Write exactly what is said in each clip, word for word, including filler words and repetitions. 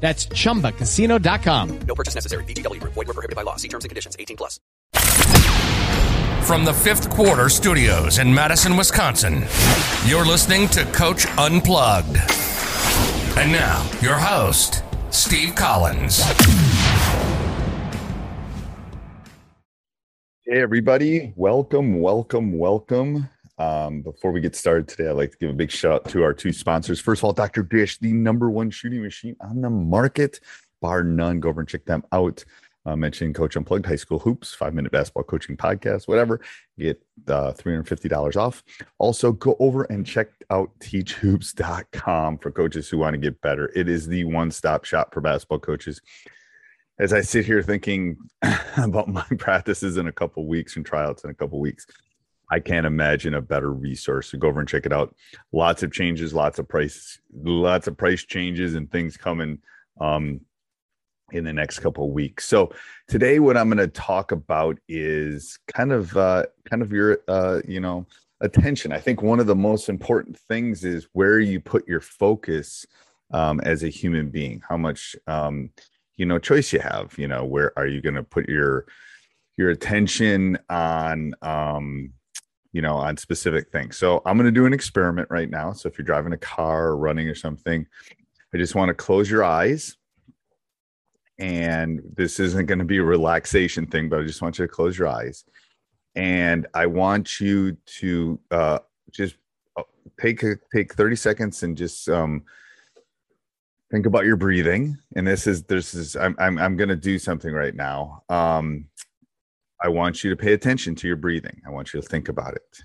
That's Chumba Casino dot com. No purchase necessary. V G W Group. Void where prohibited by law. See terms and conditions. eighteen plus. From the Fifth Quarter Studios in Madison, Wisconsin, you're listening to Coach Unplugged. And now, your host, Steve Collins. Hey, everybody. Welcome, welcome, welcome. Um, before we get started today, I'd like to give a big shout out to our two sponsors. First of all, Doctor Dish, the number one shooting machine on the market, bar none. Go over and check them out. Uh, mention Coach Unplugged, High School Hoops, five-minute basketball coaching podcast, whatever. Get uh, three hundred fifty dollars off. Also, go over and check out teach hoops dot com for coaches who want to get better. It is the one-stop shop for basketball coaches. As I sit here thinking about my practices in a couple weeks and tryouts in a couple weeks, I can't imagine a better resource. So go over and check it out. Lots of changes, lots of price, lots of price changes and things coming um, in the next couple of weeks. So today, what I'm going to talk about is kind of, uh, kind of your, uh, you know, attention. I think one of the most important things is where you put your focus um, as a human being. How much, um, you know, choice you have. You know, where are you going to put your your attention on? Um, you know, on specific things. So I'm going to do an experiment right now. So if you're driving a car or running or something, I just want to close your eyes. And this isn't going to be a relaxation thing, but I just want you to close your eyes. And I want you to uh, just take take thirty seconds and just um, think about your breathing. And this is, this is, I'm, I'm, I'm going to do something right now. Um, I want you to pay attention to your breathing. I want you to think about it.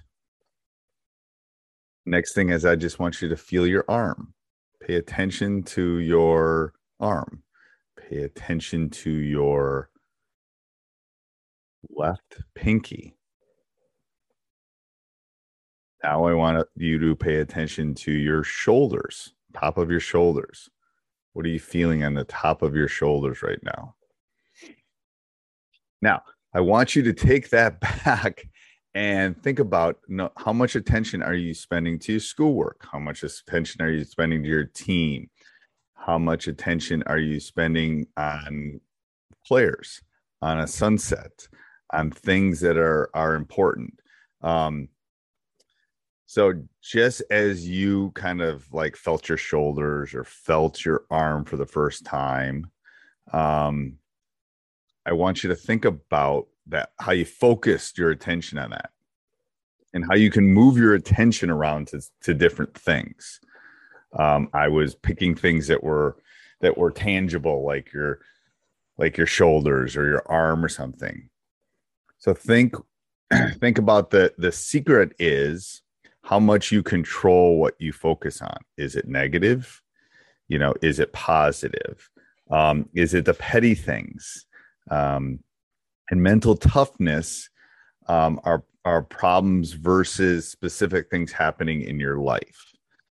Next thing is I just want you to feel your arm. Pay attention to your arm. Pay attention to your left pinky. Now I want you to pay attention to your shoulders, top of your shoulders. What are you feeling on the top of your shoulders right now? Now, I want you to take that back and think about no, how much attention are you spending to your schoolwork? How much attention are you spending to your team? How much attention are you spending on players, on a sunset, on things that are, are important? Um, so just as you kind of like felt your shoulders or felt your arm for the first time, um, I want you to think about that, how you focused your attention on that and how you can move your attention around to, to different things. Um, I was picking things that were, that were tangible, like your, like your shoulders or your arm or something. So think, think about the, the secret is how much you control what you focus on. Is it negative? You know, is it positive? Um, is it the petty things? Um, and mental toughness um, are, are problems versus specific things happening in your life.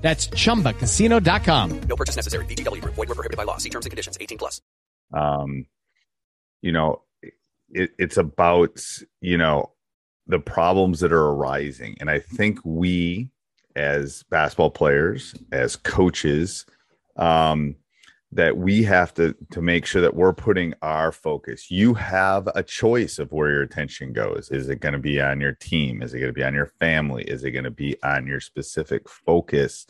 That's chumba casino dot com. No purchase necessary. V G W Group. Void where prohibited by law. See terms and conditions. eighteen plus. Um, you know, it, it's about, you know, the problems that are arising. And I think we, as basketball players, as coaches, um, that we have to, to make sure that we're putting our focus. You have a choice of where your attention goes. Is it going to be on your team? Is it going to be on your family? Is it going to be on your specific focus?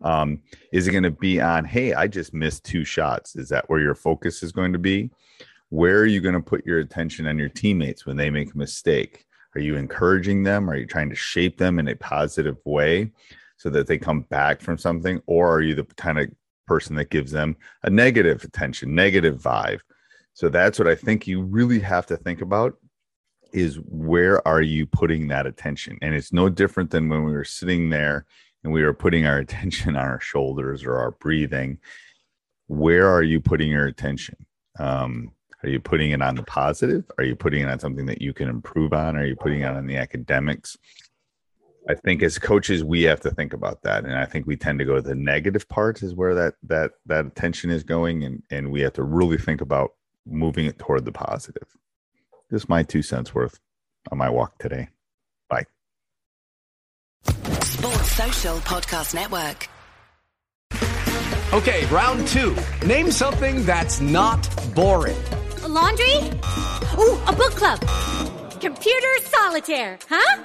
Um, is it going to be on, hey, I just missed two shots? Is that where your focus is going to be? Where are you going to put your attention on your teammates when they make a mistake? Are you encouraging them? Are you trying to shape them in a positive way so that they come back from something? Or are you the kind of person that gives them a negative attention, negative vibe? So that's what I think you really have to think about, is where are you putting that attention? And it's no different than when we were sitting there and we were putting our attention on our shoulders or our breathing. Where are you putting your attention? Um, are you putting it on the positive? Are you putting it on something that you can improve on? Are you putting it on the academics? I think as coaches, we have to think about that. And I think we tend to go to the negative parts is where that that that attention is going. And, and we have to really think about moving it toward the positive. Just my two cents worth on my walk today. Bye. Sports Social Podcast Network. Okay, round two. Name something that's not boring. A laundry? Ooh, a book club. Computer solitaire, huh?